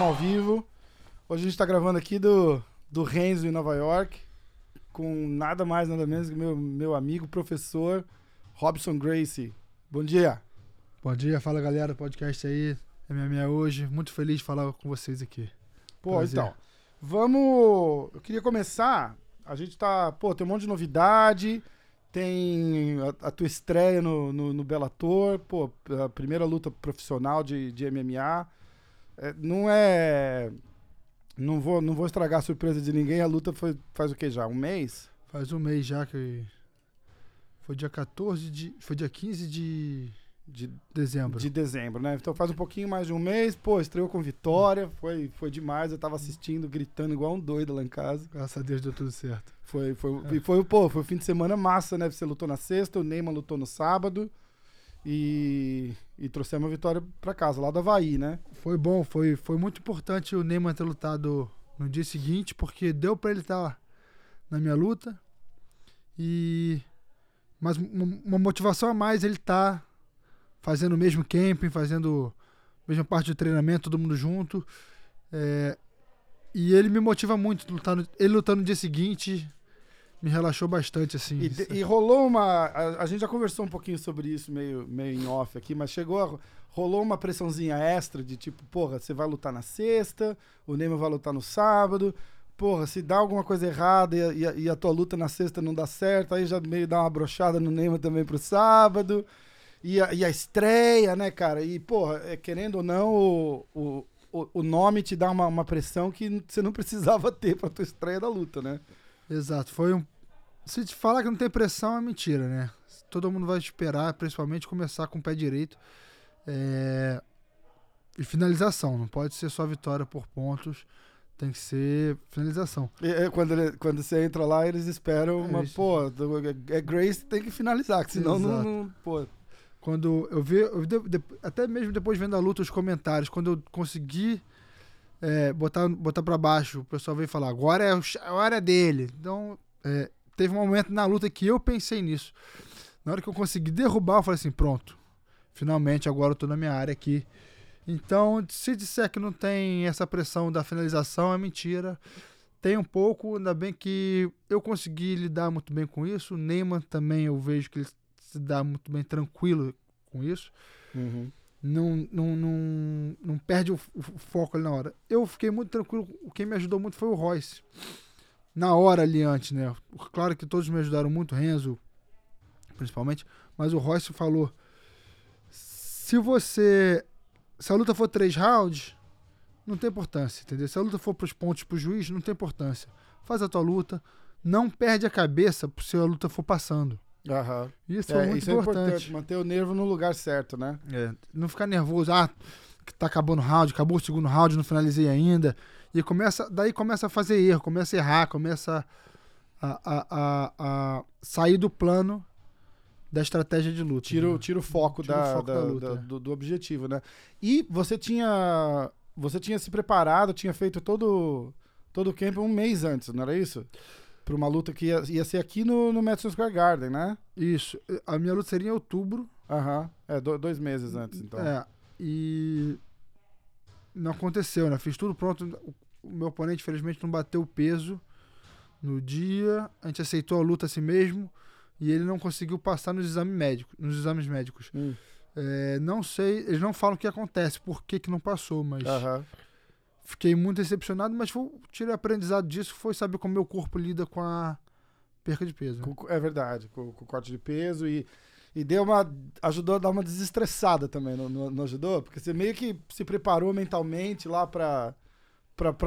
Ao vivo. Hoje a gente tá gravando aqui do Renzo em Nova York, com nada mais, nada menos que meu amigo, professor Robson Gracie. Bom dia. Bom dia, fala galera do podcast aí, MMA hoje. Muito feliz de falar com vocês aqui. Pô, prazer. Então, vamos... Eu queria começar, a gente tá... Pô, tem um monte de novidade, tem a tua estreia no Bellator, pô, a primeira luta profissional de MMA... Não vou estragar a surpresa de ninguém. A luta foi, faz o que já? Um mês? Faz um mês já que... Foi dia 15 de dezembro. De dezembro, né? Então faz um pouquinho mais de um mês. Pô, estreou com vitória. Foi demais. Eu tava assistindo, gritando igual um doido lá em casa. Graças a Deus deu tudo certo. Foi o fim de semana massa, né? Você lutou na sexta, o Neymar lutou no sábado. E trouxemos a vitória pra casa, lá do Havaí, né? Foi bom, foi muito importante o Neymar ter lutado no dia seguinte, porque deu pra ele estar na minha luta. Mas uma motivação a mais ele tá fazendo o mesmo camping, fazendo a mesma parte do treinamento, todo mundo junto. E ele me motiva muito, ele lutando no dia seguinte... Me relaxou bastante, assim. E rolou uma... A gente já conversou um pouquinho sobre isso, meio em off aqui, mas rolou uma pressãozinha extra de tipo, porra, você vai lutar na sexta, o Neymar vai lutar no sábado, porra, se dá alguma coisa errada e a tua luta na sexta não dá certo, aí já meio dá uma brochada no Neymar também pro sábado, e a estreia, né, cara? E, porra, querendo ou não, o nome te dá uma pressão que você não precisava ter pra tua estreia da luta, né? Exato, foi um... Se te falar que não tem pressão, é mentira, né? Todo mundo vai esperar, principalmente começar com o pé direito. E finalização, não pode ser só vitória por pontos, tem que ser finalização. E quando você entra lá, eles esperam Grace tem que finalizar, que senão não. Quando eu vi, até mesmo depois vendo a luta, os comentários, quando eu consegui botar pra baixo, o pessoal veio falar, agora é a hora dele. Então... Teve um momento na luta que eu pensei nisso. Na hora que eu consegui derrubar, eu falei assim, pronto. Finalmente, agora eu tô na minha área aqui. Então, se disser que não tem essa pressão da finalização, é mentira. Tem um pouco, ainda bem que eu consegui lidar muito bem com isso. O Neymar também, eu vejo que ele se dá muito bem tranquilo com isso. Uhum. Não perde o foco ali na hora. Eu fiquei muito tranquilo. Quem me ajudou muito foi o Royce. Na hora ali antes, né? Claro que todos me ajudaram muito, Renzo, principalmente, mas o Royce falou, se a luta for 3 rounds, não tem importância, entendeu? Se a luta for pros pontos, pro juiz, não tem importância. Faz a tua luta, não perde a cabeça se a luta for passando. Aham. Isso é muito importante. Manter o nervo no lugar certo, né? Não ficar nervoso, tá acabando o round, acabou o segundo round, não finalizei ainda. E começa a fazer erro, começa a errar, começa a sair do plano da estratégia de luta. Tira o foco da luta, do objetivo, né? E você tinha se preparado, tinha feito todo o camp um mês antes, não era isso? Para uma luta que ia ser aqui no Madison Square Garden, né? Isso. A minha luta seria em outubro. Aham. Dois meses antes, então. E... Não aconteceu, né? Fiz tudo pronto. O meu oponente, infelizmente, não bateu o peso no dia. A gente aceitou a luta assim mesmo. E ele não conseguiu passar nos exames médicos. Não sei, eles não falam o que acontece, por que não passou, mas... Uhum. Fiquei muito decepcionado, mas tirei aprendizado disso, foi saber como meu corpo lida com a perca de peso. Né? É verdade, com o corte de peso e ajudou a dar uma desestressada também, não ajudou? Porque você meio que se preparou mentalmente lá pra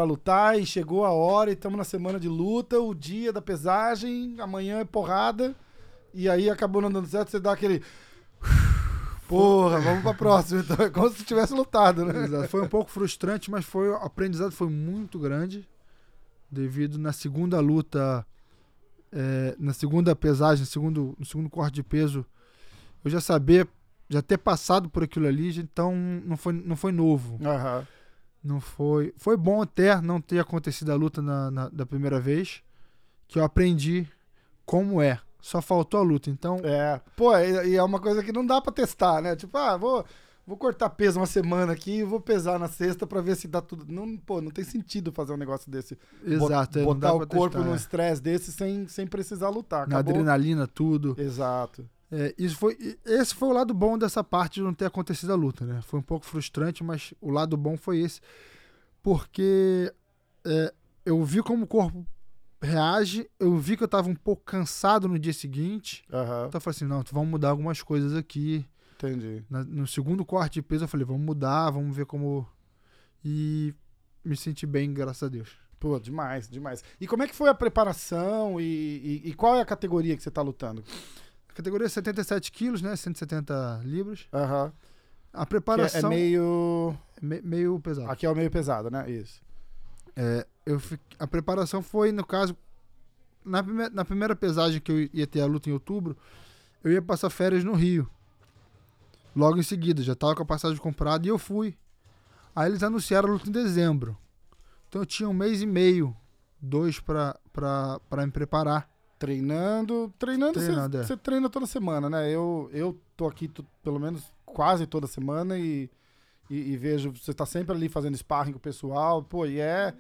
lutar e chegou a hora e estamos na semana de luta, o dia da pesagem, amanhã é porrada e aí acabou não dando certo, você dá aquele... Porra, vamos pra próxima, então. É como se tivesse lutado, né? Exato. Foi um pouco frustrante, mas o aprendizado foi muito grande, devido na segunda luta na segunda pesagem, no segundo corte de peso, eu já sabia, já ter passado por aquilo ali, então não foi novo. Uhum. Não foi. Foi bom até não ter acontecido a luta da primeira vez, que eu aprendi como é. Só faltou a luta, então. É. Pô, e é uma coisa que não dá pra testar, né? Tipo, vou cortar peso uma semana aqui e vou pesar na sexta pra ver se dá tudo. Não, pô, não tem sentido fazer um negócio desse. Exato. Botar o corpo num estresse desse sem precisar lutar. Acabou. Na adrenalina, tudo. Exato. É, esse foi o lado bom dessa parte de não ter acontecido a luta, né? Foi um pouco frustrante, mas o lado bom foi esse. Porque eu vi como o corpo reage, eu vi que eu tava um pouco cansado no dia seguinte. Uhum. Então eu falei assim, não, vamos mudar algumas coisas aqui. Entendi. No segundo corte de peso eu falei, vamos mudar, vamos ver como... E me senti bem, graças a Deus. Pô, demais, demais. E como é que foi a preparação e qual é a categoria que você tá lutando? Categoria 77 quilos, né? 170 libras. Uhum. A preparação... É meio pesado. Aqui é o meio pesado, né? Isso. A preparação foi, no caso... Na primeira pesagem que eu ia ter a luta em outubro, eu ia passar férias no Rio. Logo em seguida, já tava com a passagem comprada e eu fui. Aí eles anunciaram a luta em dezembro. Então eu tinha um mês e meio, 2 pra me preparar. Treinando, você treina toda semana, né? Eu tô aqui pelo menos quase toda semana e vejo, você tá sempre ali fazendo sparring com o pessoal, pô, e é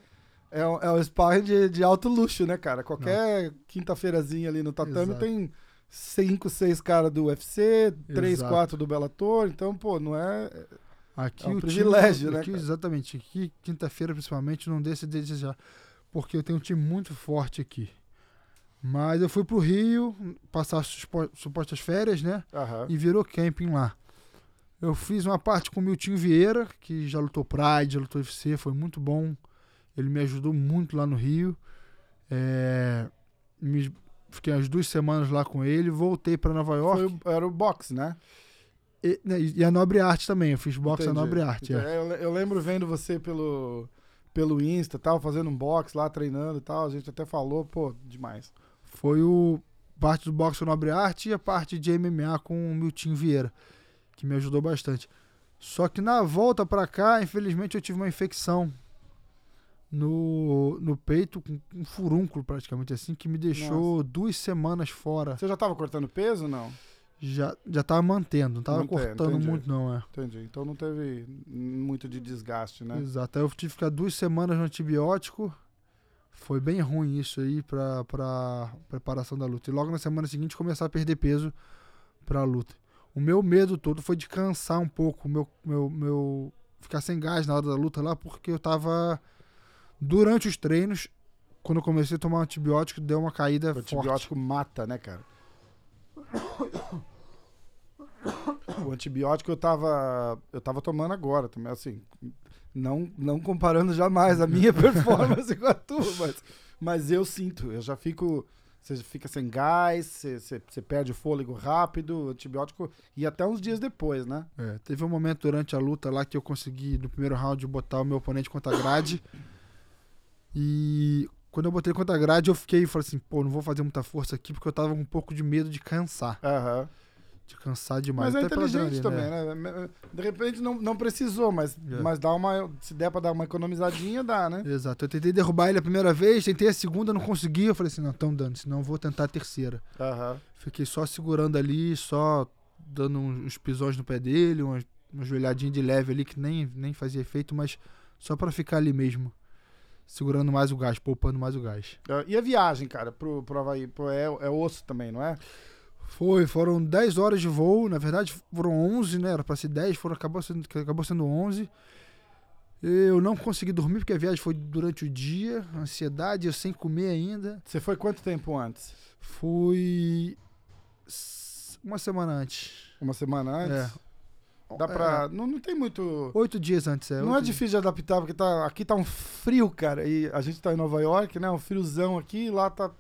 um sparring de alto luxo, né, cara? Qualquer quinta-feirazinha ali no tatame. Exato. Tem 5, 6 caras do UFC, 3, 4 do Bellator, então, pô, não é... Aqui é um privilégio, né? Aqui, exatamente, aqui quinta-feira principalmente não deixa de desejar, porque eu tenho um time muito forte aqui. Mas eu fui pro Rio, passar supostas férias, né? Uhum. E virou camping lá. Eu fiz uma parte com o Miltinho Vieira, que já lutou Pride, já lutou UFC, foi muito bom. Ele me ajudou muito lá no Rio. Fiquei umas 2 semanas lá com ele, voltei pra Nova York. Era o boxe, né? E a Nobre Arte também, eu fiz boxe. Entendi. A Nobre Arte. Eu lembro vendo você pelo Insta, tal, fazendo um boxe lá, treinando e tal, a gente até falou, pô, demais. Foi parte do boxe Nobre Arte e a parte de MMA com o Miltinho Vieira, que me ajudou bastante. Só que na volta pra cá, infelizmente, eu tive uma infecção no peito, com um furúnculo praticamente assim, que me deixou 2 semanas fora. Você já tava cortando peso ou não? Já tava mantendo, não tava cortando. Entendi. Muito não, é. Entendi, então não teve muito de desgaste, né? Exato, aí eu tive que ficar 2 semanas no antibiótico, foi bem ruim isso aí pra preparação da luta. E logo na semana seguinte começar a perder peso pra luta. O meu medo todo foi de cansar um pouco, meu ficar sem gás na hora da luta lá, porque eu tava, durante os treinos, quando eu comecei a tomar antibiótico, deu uma caída forte. O antibiótico mata, né, cara? O antibiótico eu tava tomando agora também, assim, não comparando jamais a minha performance com a tua, mas eu sinto, eu já fico, você fica sem gás, você perde o fôlego rápido, antibiótico, e até uns dias depois, né? Teve um momento durante a luta lá que eu consegui, no primeiro round, botar o meu oponente contra a grade, e... Quando eu botei contra a grade, eu falei assim, pô, não vou fazer muita força aqui, porque eu tava com um pouco de medo de cansar. Uhum. De cansar demais. Mas até é inteligente também, né? De repente não precisou, mas dá uma, se der pra dar uma economizadinha, dá, né? Exato. Eu tentei derrubar ele a primeira vez, tentei a segunda, não consegui. Eu falei assim, não, tão dando, senão eu vou tentar a terceira. Uhum. Fiquei só segurando ali, só dando uns pisões no pé dele, uma joelhadinha de leve ali, que nem fazia efeito, mas só pra ficar ali mesmo. Segurando mais o gás, poupando mais o gás. E a viagem, cara, pro Havaí? É osso também, não é? Foram 10 horas de voo, na verdade foram 11, né? Era pra ser 10, acabou sendo 11. Eu não consegui dormir porque a viagem foi durante o dia, ansiedade, eu sem comer ainda. Você foi quanto tempo antes? Fui uma semana antes. Uma semana antes? É. Dá pra... Não tem muito... 8 dias antes, Não é difícil de adaptar, porque aqui tá um frio, cara. E a gente tá em Nova York, né? Um friozão aqui, lá tá...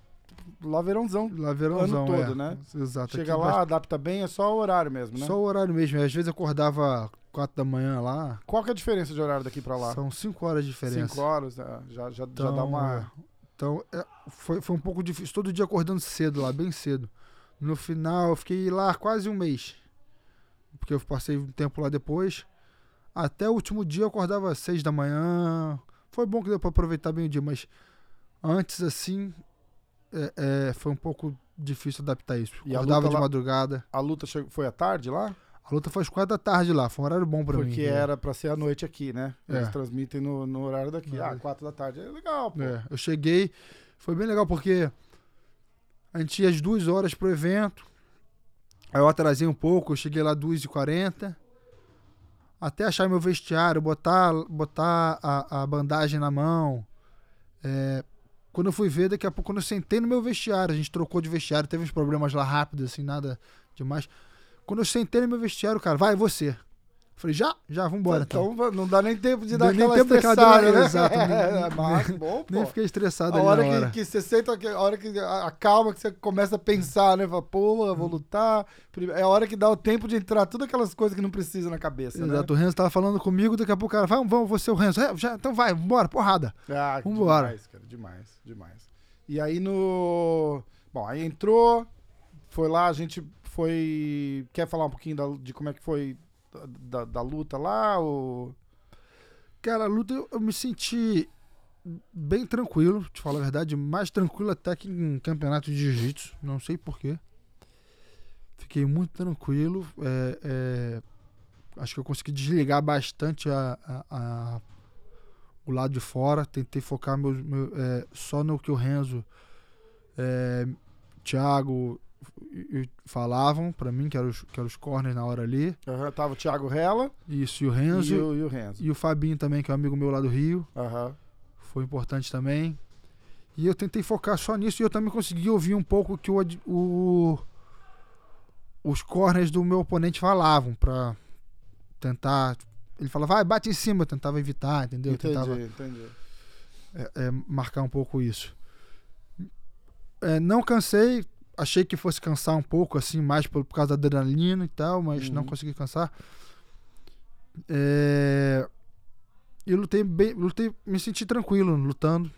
Lá verãozão. Lá verãozão, ano todo, né? Exato. Chega aqui, lá, adapta bem, é só o horário mesmo, né? Só o horário mesmo. Às vezes eu acordava 4 da manhã lá. Qual que é a diferença de horário daqui pra lá? São 5 horas de diferença. 5 horas, né? Já dá uma... Então, foi um pouco difícil. Todo dia acordando cedo lá, bem cedo. No final, eu fiquei lá quase um mês. Porque eu passei um tempo lá depois. Até o último dia eu acordava às 6 da manhã. Foi bom que deu pra aproveitar bem o dia, mas antes, assim, foi um pouco difícil adaptar isso. E acordava de madrugada. A luta foi à tarde lá? A luta foi às 4 da tarde lá, foi um horário bom pra mim. Porque era pra ser à noite aqui, né? Eles transmitem no horário daqui. Ah, 4 da tarde. É legal, pô. É, eu cheguei, foi bem legal porque a gente ia às 2 horas pro evento. Aí eu atrasei um pouco, eu cheguei lá às 2h40. Até achar meu vestiário, botar a bandagem na mão. Quando eu fui ver, daqui a pouco, quando eu sentei no meu vestiário, a gente trocou de vestiário, teve uns problemas lá rápido, assim, nada demais. Quando eu sentei no meu vestiário, cara, vai você. Falei, já, vambora. Então, tá. Não dá nem tempo de dar aquela estressada, né? Exato. Mas, bom, pô. Nem fiquei estressado ali na hora. Que você senta, a hora que a calma que você começa a pensar, né? Fala, pô, vou lutar. É a hora que dá o tempo de entrar todas aquelas coisas que não precisa na cabeça, né? Exato. O Renzo tava falando comigo, daqui a pouco o cara, vamos, você o Renzo. Então vai, vambora, porrada. Ah, vambora. Demais, cara, demais. E aí no... Bom, aí entrou, foi lá, a gente... Foi. Quer falar um pouquinho de como é que foi da luta lá? Ou... Cara, a luta eu me senti bem tranquilo, te falo a verdade, mais tranquilo até que em campeonato de jiu-jitsu, não sei porquê. Fiquei muito tranquilo. Acho que eu consegui desligar bastante o lado de fora. Tentei focar só no que o Renzo, Thiago. Falavam pra mim, que eram os corners na hora ali. Uhum, tava o Thiago Rela. Isso, e o Renzo. E o Renzo. E o Fabinho também, que é um amigo meu lá do Rio. Uhum. Foi importante também. E eu tentei focar só nisso e eu também consegui ouvir um pouco que os corners do meu oponente falavam pra tentar... Ele falava, vai, bate em cima. Eu tentava evitar, entendeu? Entendi. Marcar um pouco isso. Não cansei... Achei que fosse cansar um pouco, assim, mais por causa da adrenalina e tal, mas não consegui cansar. Eu lutei bem, me senti tranquilo lutando.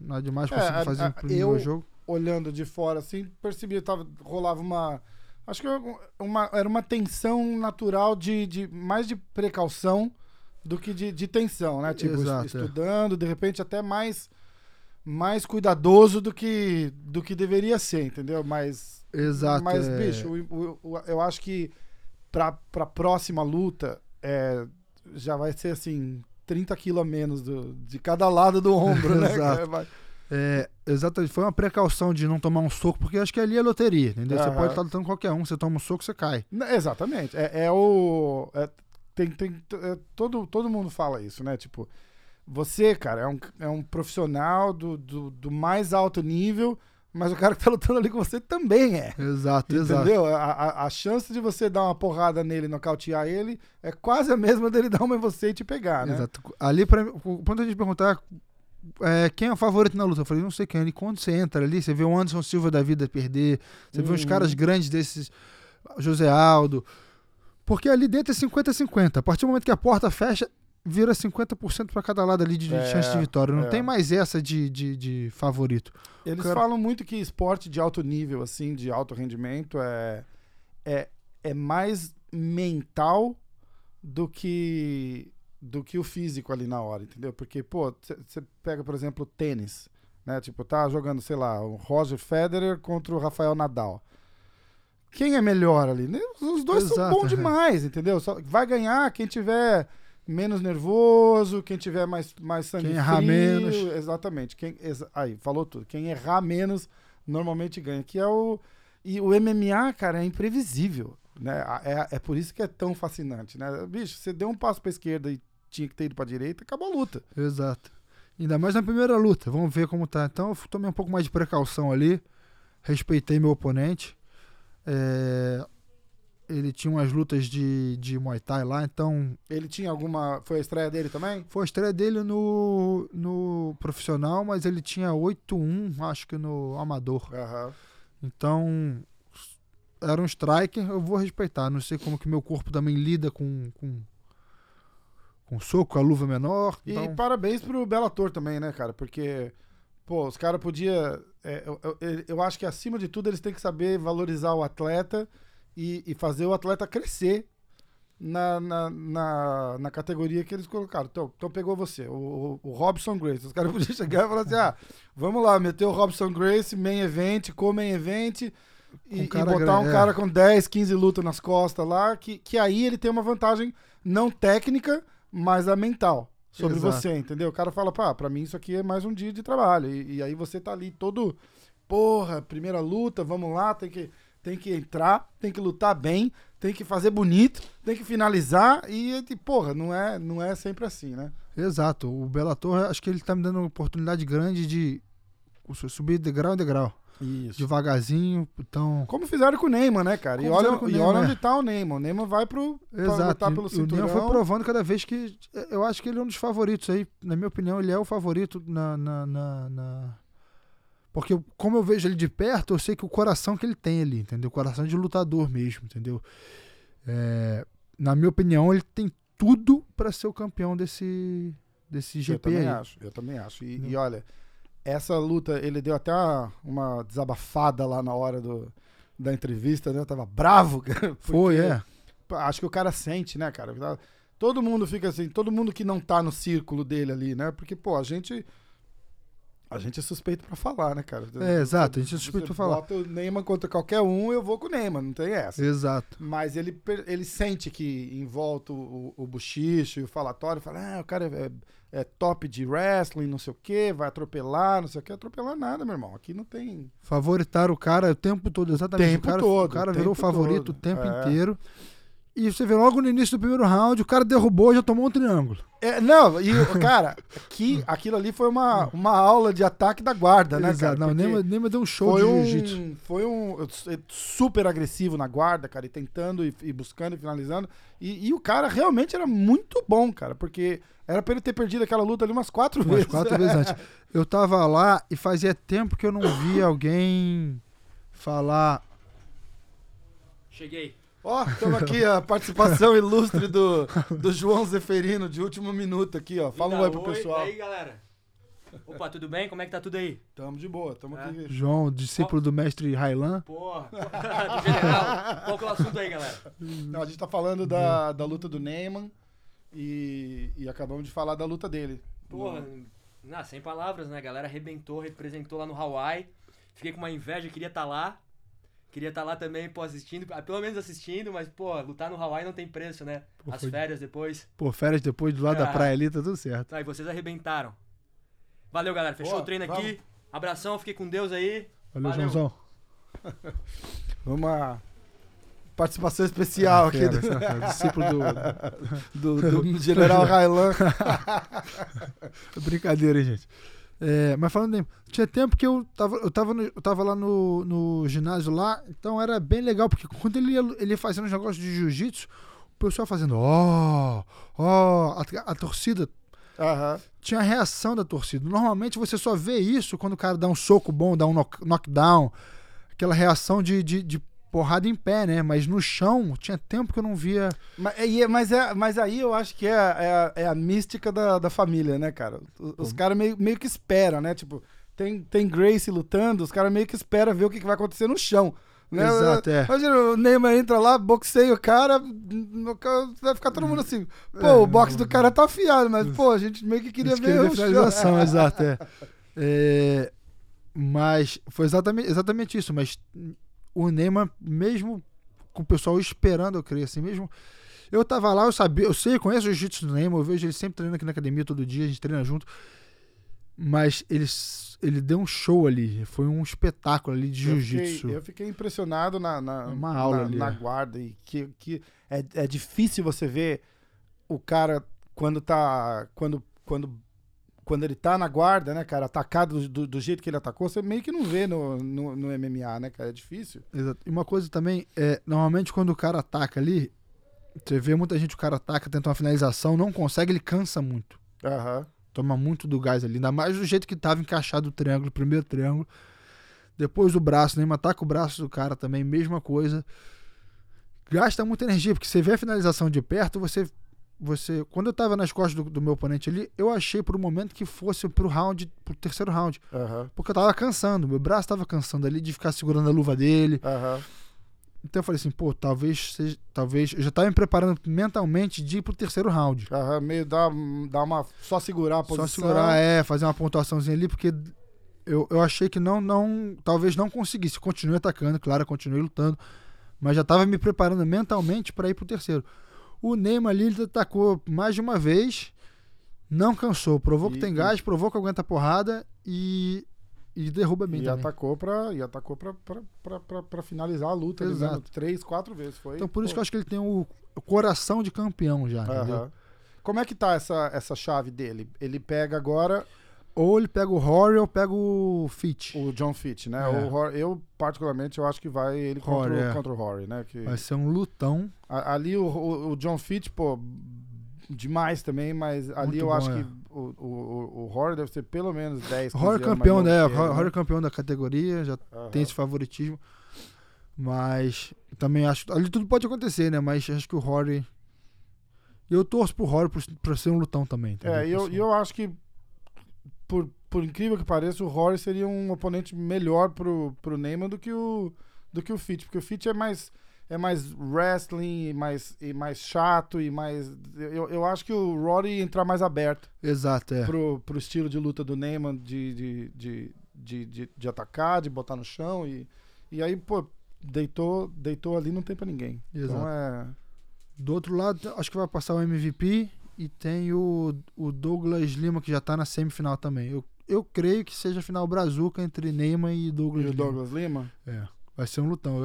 Nada demais, consegui fazer o primeiro jogo. Olhando de fora, assim, percebi que rolava uma... Acho que era uma tensão natural mais de precaução do que de tensão, né? Tipo, exato, estudando, de repente até mais cuidadoso do que deveria ser, entendeu? Mas, exato, mas bicho, eu acho que pra próxima luta já vai ser assim, 30 quilos a menos de cada lado do ombro, né? Exato. Exatamente, foi uma precaução de não tomar um soco, porque acho que ali é loteria, entendeu? Você pode estar lutando qualquer um, você toma um soco, você cai. Exatamente, todo mundo fala isso, né? Tipo, você, cara, é um profissional do mais alto nível, mas o cara que tá lutando ali com você também é. Exato, entendeu? Entendeu? A chance de você dar uma porrada nele, nocautear ele, é quase a mesma dele dar uma em você e te pegar, né? Exato. Ali, o ponto de a gente perguntar quem é o favorito na luta. Eu falei, não sei quem. E quando você entra ali, você vê o Anderson Silva da vida perder, você vê uns caras grandes desses, José Aldo. Porque ali dentro é 50-50. A partir do momento que a porta fecha, vira 50% pra cada lado ali de chance de vitória. Não tem mais essa de favorito. Eles falam muito que esporte de alto nível, assim, de alto rendimento, é mais mental do que o físico ali na hora, entendeu? Porque, pô, você pega, por exemplo, tênis, né? Tipo, tá jogando, sei lá, o Roger Federer contra o Rafael Nadal. Quem é melhor ali? Os dois são bons demais, entendeu? Só vai ganhar quem tiver... menos nervoso, quem tiver mais sangue frio. Quem errar menos. Exatamente. Aí, falou tudo. Quem errar menos, normalmente ganha. Que é o... E o MMA, cara, é imprevisível, né? É por isso que é tão fascinante, né? Bicho, você deu um passo pra esquerda e tinha que ter ido pra direita, acabou a luta. Exato. Ainda mais na primeira luta. Vamos ver como tá. Então, eu tomei um pouco mais de precaução ali. Respeitei meu oponente. Ele tinha umas lutas de Muay Thai lá, então... Ele tinha alguma... Foi a estreia dele também? Foi a estreia dele no profissional, mas ele tinha 8-1, acho que no amador. Uhum. Então, era um striker, eu vou respeitar. Não sei como que meu corpo também lida com soco, a luva menor. Então... E parabéns pro Bellator também, né, cara? Porque... Pô, os caras podiam... eu acho que, acima de tudo, eles têm que saber valorizar o atleta e fazer o atleta crescer na categoria que eles colocaram. Então pegou você, o Robson Gracie. Os caras podiam chegar e falar assim, vamos lá, meter o Robson Gracie, main event, co-main event, e botar um cara com 10, 15 lutas nas costas lá, que aí ele tem uma vantagem não técnica, mas a mental sobre você, entendeu? O cara fala, pá, pra mim isso aqui é mais um dia de trabalho. E aí você tá ali todo, porra, primeira luta, vamos lá, tem que entrar, tem que lutar bem, tem que fazer bonito, tem que finalizar e porra, não é sempre assim, né? Exato. O Bellator, acho que ele tá me dando uma oportunidade grande de subir degrau em degrau. Isso. Devagarzinho, então... Como fizeram com o Neymar, né, cara? E olha onde tá o Neymar. O Neymar vai pra lutar pelo cinturão. O Neymar foi provando cada vez que... Eu acho que ele é um dos favoritos aí. Na minha opinião, ele é o favorito Porque como eu vejo ele de perto, eu sei que o coração que ele tem ali, entendeu? O coração de lutador mesmo, entendeu? Na minha opinião, ele tem tudo pra ser o campeão desse GP aí. Eu também acho. E olha, essa luta, ele deu até uma desabafada lá na hora da entrevista, né? Eu tava bravo, cara. Acho que o cara sente, né, cara? Todo mundo fica assim, todo mundo que não tá no círculo dele ali, né? Porque, pô, a gente é suspeito pra falar, né, cara? Exato, a gente é suspeito pra falar. Bota o Neymar contra qualquer um, eu vou com o Neymar, não tem essa. Exato. Mas ele sente que envolta o bochicho e o falatório, fala, o cara é top de wrestling, não sei o quê, vai atropelar, não sei o quê. Atropelar nada, meu irmão, aqui não tem... Favoritar o cara o tempo todo, exatamente. O cara virou favorito o tempo inteiro. E você vê logo no início do primeiro round, o cara derrubou e já tomou um triângulo. Cara, aquilo ali foi uma aula de ataque da guarda, né, cara? Não, nem deu um show de jiu-jitsu. Foi um super agressivo na guarda, cara, e tentando, e buscando, e finalizando. E o cara realmente era muito bom, cara, porque era pra ele ter perdido aquela luta ali umas quatro vezes antes. Eu tava lá e fazia tempo que eu não via alguém falar... Cheguei. Ó, estamos aqui, a participação ilustre do João Zeferino, de último minuto aqui, ó. Fala um oi pro pessoal. E aí, galera? Opa, tudo bem? Como é que tá tudo aí? Tamo de boa, tamo aqui. João, discípulo do mestre Railan. Porra, do general. Qual que é o assunto aí, galera? Não, a gente tá falando da luta do Neymar e acabamos de falar da luta dele. Porra, sem palavras, né? A galera arrebentou, representou lá no Hawaii. Fiquei com uma inveja, queria estar lá. Queria estar lá também, pô, assistindo, pelo menos assistindo, mas, pô, lutar no Hawaii não tem preço, né? Pô, as férias depois. Pô, férias depois do lado da praia ali, tá tudo certo. Aí, vocês arrebentaram. Valeu, galera. Fechou o treino aqui. Abração, fiquei com Deus aí. Valeu. Joãozão. Uma participação especial aqui do discípulo do general Railan. Brincadeira, hein, gente. Mas falando dele, tinha tempo que eu tava lá no ginásio lá, então era bem legal, porque quando ele ia fazendo os negócios de jiu-jitsu, o pessoal fazendo a torcida, tinha a reação da torcida. Normalmente você só vê isso quando o cara dá um soco bom, dá um knockdown, aquela reação de porrada em pé, né? Mas no chão, tinha tempo que eu não via... Mas aí eu acho que é a mística da família, né, cara? Os caras meio que esperam, né? Tipo, tem Gracie lutando, os caras meio que esperam ver o que vai acontecer no chão. Né? Exato, Imagina, o Neymar entra lá, boxeia o cara, vai ficar todo mundo assim, pô, o boxe do cara tá afiado, mas, pô, a gente meio que queria ver o chão. Exato, Mas foi exatamente isso, mas... O Neymar, mesmo com o pessoal esperando eu crescer, assim mesmo, eu tava lá, eu conheço o jiu-jitsu do Neymar, eu vejo ele sempre treinando aqui na academia todo dia, a gente treina junto, mas ele deu um show ali, foi um espetáculo ali de jiu-jitsu. Eu fiquei impressionado uma aula ali, na guarda, e que é difícil você ver o cara quando ele tá na guarda, né, cara, atacado do jeito que ele atacou, você meio que não vê no MMA, né, cara? É difícil. Exato. E uma coisa também, normalmente quando o cara ataca ali, você vê muita gente, o cara ataca, tenta uma finalização, não consegue, ele cansa muito. Toma muito do gás ali, ainda mais do jeito que tava encaixado o triângulo, o primeiro triângulo. Depois o braço, né, ataca o braço do cara também, mesma coisa. Gasta muita energia, porque você vê a finalização de perto, você... você, quando eu tava nas costas do meu oponente ali, eu achei por um momento que fosse pro terceiro round. Uhum. Porque eu tava cansando, meu braço tava cansando ali de ficar segurando a luva dele. Uhum. Então eu falei assim, pô, talvez eu já tava me preparando mentalmente de ir pro terceiro round. Uhum, meio dar uma, só segurar a posição. Só segurar, fazer uma pontuaçãozinha ali, porque eu achei que talvez não conseguisse. Continuei atacando, claro, continuei lutando, mas já tava me preparando mentalmente pra ir pro terceiro. O Neymar ali, ele atacou mais de uma vez, não cansou, provou que tem gás, provou que aguenta a porrada e derruba bem também. Atacou pra finalizar a luta, ele ganhou 3, 4 vezes. Então por isso que eu acho que ele tem o coração de campeão já, entendeu? Como é que tá essa chave dele? Ele pega agora... Ou ele pega o Rory ou pega o Fitch. O John Fitch, né? É. Eu, particularmente, acho que vai ele contra o Rory, né? Que... Vai ser um lutão. Ali o John Fitch, pô, demais também, mas ali muito eu bom, acho que o Rory deve ser pelo menos 10. Rory campeão, né? Rory campeão da categoria, já tem esse favoritismo. Mas também acho... Ali tudo pode acontecer, né? Mas acho que o Rory... Eu torço pro Rory pra ser um lutão também. Eu acho que por incrível que pareça, o Rory seria um oponente melhor pro Neymar do que o Fitch, porque o Fitch é mais wrestling e mais chato e mais... Eu acho que o Rory ia entrar mais aberto. Exato, pro estilo de luta do Neymar de atacar, de botar no chão e aí, pô, deitou ali, não tem pra ninguém. Exato. Então do outro lado, acho que vai passar o MVP... E tem o Douglas Lima, que já tá na semifinal também. Eu creio que seja a final brazuca entre Neymar e Douglas Lima. E o Douglas Lima? Vai ser um lutão.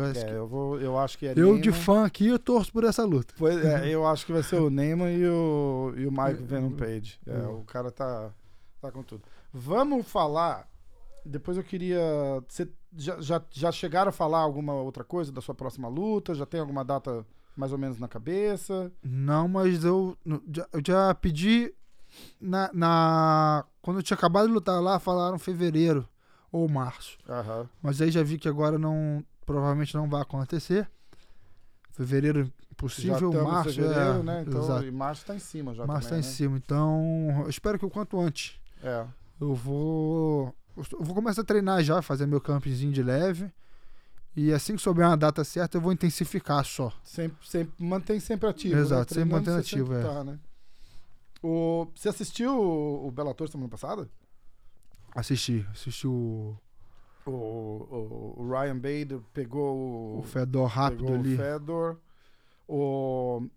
Eu acho que é Neymar. Eu, de fã aqui, eu torço por essa luta. Pois é, eu acho que vai ser o Neymar e o Mike Venom Page. O cara tá com tudo. Vamos falar... Depois eu queria... Você já chegaram a falar alguma outra coisa da sua próxima luta? Já tem alguma data... mais ou menos na cabeça? Não, mas eu já pedi quando eu tinha acabado de lutar lá, falaram fevereiro ou março. Uhum. Mas aí já vi que agora provavelmente não vai acontecer. Fevereiro impossível, março... Fevereiro, né? Então, exato. E março tá em cima já. Março também, tá em cima, então eu espero que o quanto antes. Eu vou começar a treinar já, fazer meu campzinho de leve. E assim que souber uma data certa, eu vou intensificar só. Mantém sempre ativo. Exato, né? Sempre mantendo ativo, tá, né? Você assistiu o Bellator semana passada? Assisti o Ryan Bader pegou o Fedor rápido ali.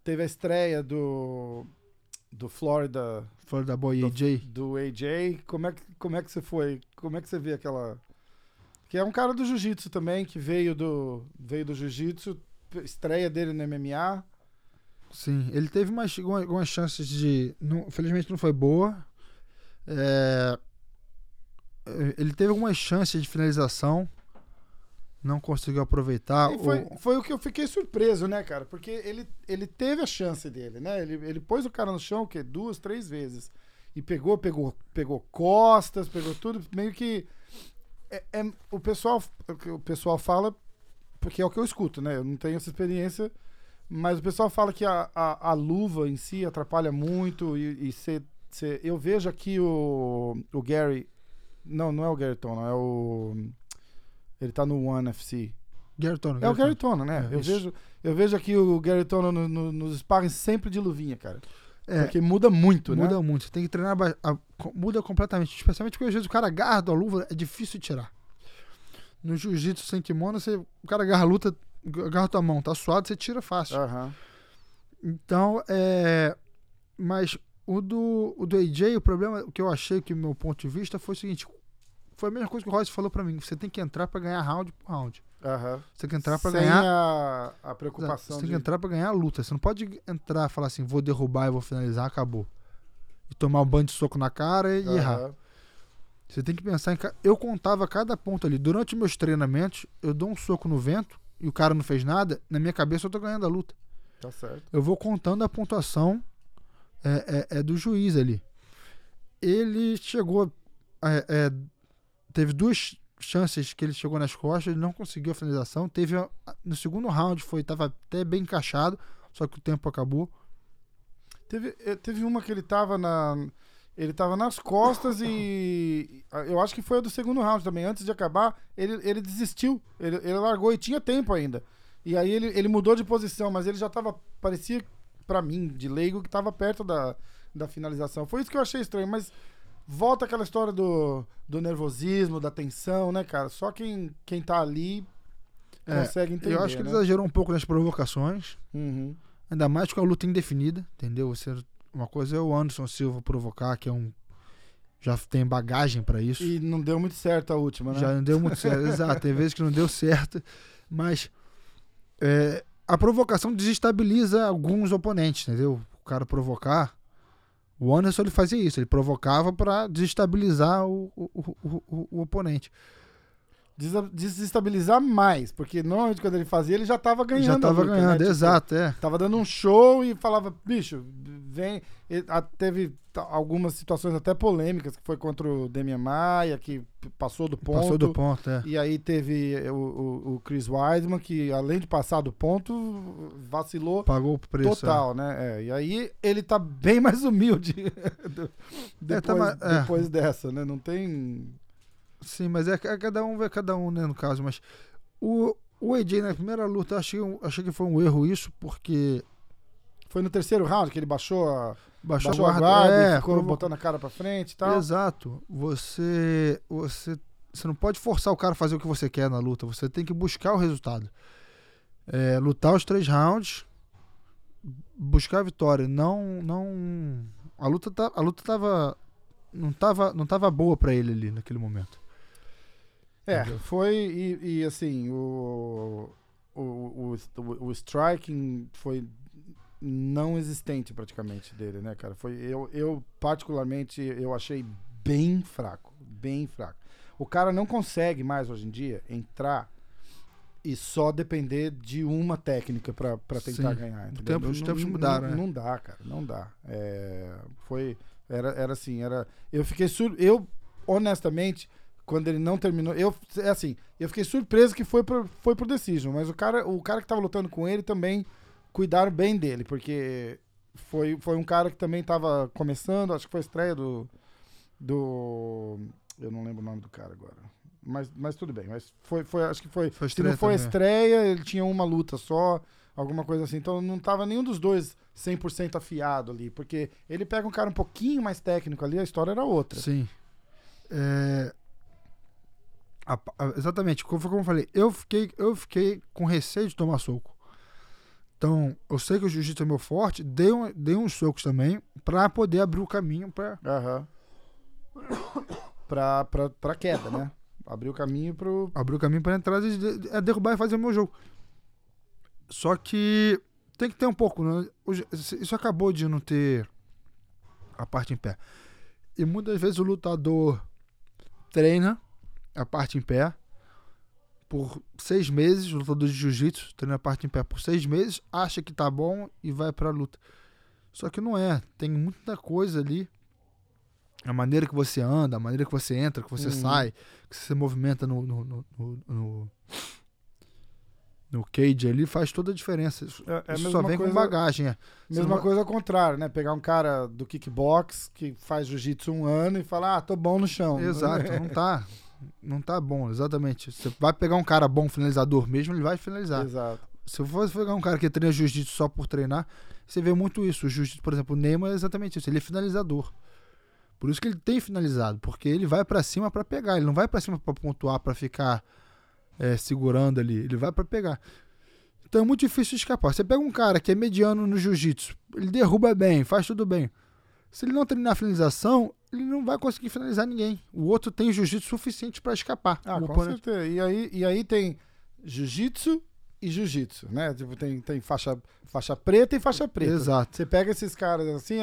Teve a estreia do Florida Boy, AJ. Do AJ. Como é que você foi? Como é que você vê aquela... Que é um cara do jiu-jitsu também, que veio do jiu-jitsu, estreia dele no MMA. Sim, ele teve algumas chances de... Não, felizmente não foi boa. Ele teve algumas chances de finalização, não conseguiu aproveitar. Foi o que eu fiquei surpreso, né, cara? Porque ele teve a chance dele, né? Ele pôs o cara no chão, o quê? 2, 3 vezes. E pegou costas, pegou tudo, meio que... O pessoal fala, porque é o que eu escuto, né? Eu não tenho essa experiência, mas o pessoal fala que a luva em si atrapalha muito e eu vejo aqui o Gary... Não é o Gary Tonon, é o... Ele tá no One UFC. Gary Tonon. É o Gary Tonon, né? Eu vejo aqui o Gary Tonon nos sparring sempre de luvinha, cara. Porque muda muito, né? Você tem que treinar, muda completamente, especialmente porque às vezes o cara agarra a luva, é difícil tirar. No jiu-jitsu sem kimono, o cara agarra a luta, agarra a tua mão, tá suado, você tira fácil. Uhum. Então, mas o do AJ, o problema, o que eu achei que meu ponto de vista foi o seguinte, foi a mesma coisa que o Royce falou pra mim, você tem que entrar pra ganhar round por round. Uhum. Você tem que entrar pra ganhar a preocupação. Você tem que entrar pra ganhar a luta. Você não pode entrar e falar assim, vou derrubar e vou finalizar, acabou. E tomar um banho de soco na cara e errar. Você tem que pensar em... Eu contava cada ponto ali. Durante meus treinamentos, eu dou um soco no vento e o cara não fez nada, na minha cabeça eu tô ganhando a luta. Tá certo. Eu vou contando a pontuação do juiz ali. Ele chegou... teve duas chances que ele chegou nas costas, ele não conseguiu a finalização, no segundo round estava até bem encaixado, só que o tempo acabou. Teve uma que ele tava na... Ele tava nas costas e... Eu acho que foi a do segundo round também. Antes de acabar, ele desistiu. Ele largou e tinha tempo ainda. E aí ele mudou de posição, mas ele já tava... Parecia, pra mim, de leigo, que tava perto da finalização. Foi isso que eu achei estranho, mas... Volta aquela história do nervosismo, da tensão, né, cara? Só quem tá ali consegue entender, eu acho que ele exagerou um pouco nas provocações. Uhum. Ainda mais com a luta indefinida, entendeu? Uma coisa é o Anderson Silva provocar, que é um... Já tem bagagem pra isso. E não deu muito certo a última, né? Já não deu muito certo, exato. Tem vezes que não deu certo. Mas a provocação desestabiliza alguns oponentes, entendeu? O cara provocar... O Anderson, ele fazia isso. Ele provocava pra desestabilizar o oponente. Desestabilizar mais, porque normalmente quando ele fazia, ele já tava ganhando. Já tava ganhando, tipo, exato, Tava dando um show e falava, bicho, vem... Teve algumas situações até polêmicas, que foi contra o Demian Maia, que passou do ponto. Passou do ponto, E aí teve o Chris Weidman, que além de passar do ponto, vacilou. Pagou o preço. Total, né? E aí ele tá bem mais humilde depois dessa, né? Não tem... Sim, mas é cada um, né, no caso. Mas o AJ na primeira luta, achei que foi um erro isso, porque... Foi no terceiro round que ele baixou a guarda e ficou botando a cara pra frente e tal. Exato. Você não pode forçar o cara a fazer o que você quer na luta. Você tem que buscar o resultado. Lutar os 3 rounds, buscar a vitória. Não... A luta tava... Não tava boa pra ele ali naquele momento. Foi... E assim, o striking foi... não existente praticamente dele, né, cara? Eu particularmente, eu achei bem fraco, bem fraco. O cara não consegue mais hoje em dia entrar e só depender de uma técnica pra tentar ganhar. Os tempos mudaram, né? Não dá, cara, não dá. Eu fiquei eu honestamente, quando ele não terminou, eu fiquei surpreso que foi pro decision, mas o cara que tava lutando com ele também cuidaram bem dele, porque foi um cara que também tava começando, acho que foi a estreia do eu não lembro o nome do cara agora, mas tudo bem, mas foi acho que foi se não foi a estreia, ele tinha uma luta só, alguma coisa assim, então não tava nenhum dos dois 100% afiado ali, porque ele pega um cara um pouquinho mais técnico ali, a história era outra. Sim. Exatamente, como eu falei, eu fiquei com receio de tomar soco. Então, eu sei que o jiu-jitsu é meu forte, dei uns socos também pra poder abrir o caminho pra... Uhum. pra queda, né? Abrir o caminho pro... Abrir o caminho pra entrar e derrubar e fazer o meu jogo. Só que tem que ter um pouco, né? Isso acabou de não ter a parte em pé. E muitas vezes o lutador treina a parte em pé por 6 meses, o lutador de jiu-jitsu treina a parte em pé por 6 meses, acha que tá bom e vai pra luta. Só que não é. Tem muita coisa ali. A maneira que você anda, a maneira que você entra, que você sai, que você se movimenta no cage ali, faz toda a diferença. Isso só vem com bagagem. Mesma coisa ao contrário, né? Pegar um cara do kickbox que faz jiu-jitsu 1 ano e falar, tô bom no chão. Exato, não tá... Não tá bom, exatamente. Você vai pegar um cara bom finalizador mesmo, ele vai finalizar. Exato. Se você pegar um cara que treina jiu-jitsu só por treinar, você vê muito isso. O jiu-jitsu, por exemplo, o Neymar é exatamente isso. Ele é finalizador. Por isso que ele tem finalizado, porque ele vai pra cima pra pegar. Ele não vai pra cima pra pontuar, pra ficar segurando ali. Ele vai pra pegar. Então é muito difícil escapar. Você pega um cara que é mediano no jiu-jitsu, ele derruba bem, faz tudo bem. Se ele não treinar a finalização, ele não vai conseguir finalizar ninguém. O outro tem jiu-jitsu suficiente para escapar. Com certeza. E aí tem jiu-jitsu e jiu-jitsu, né? Tipo, tem faixa preta e faixa preta. Exato. Você pega esses caras assim,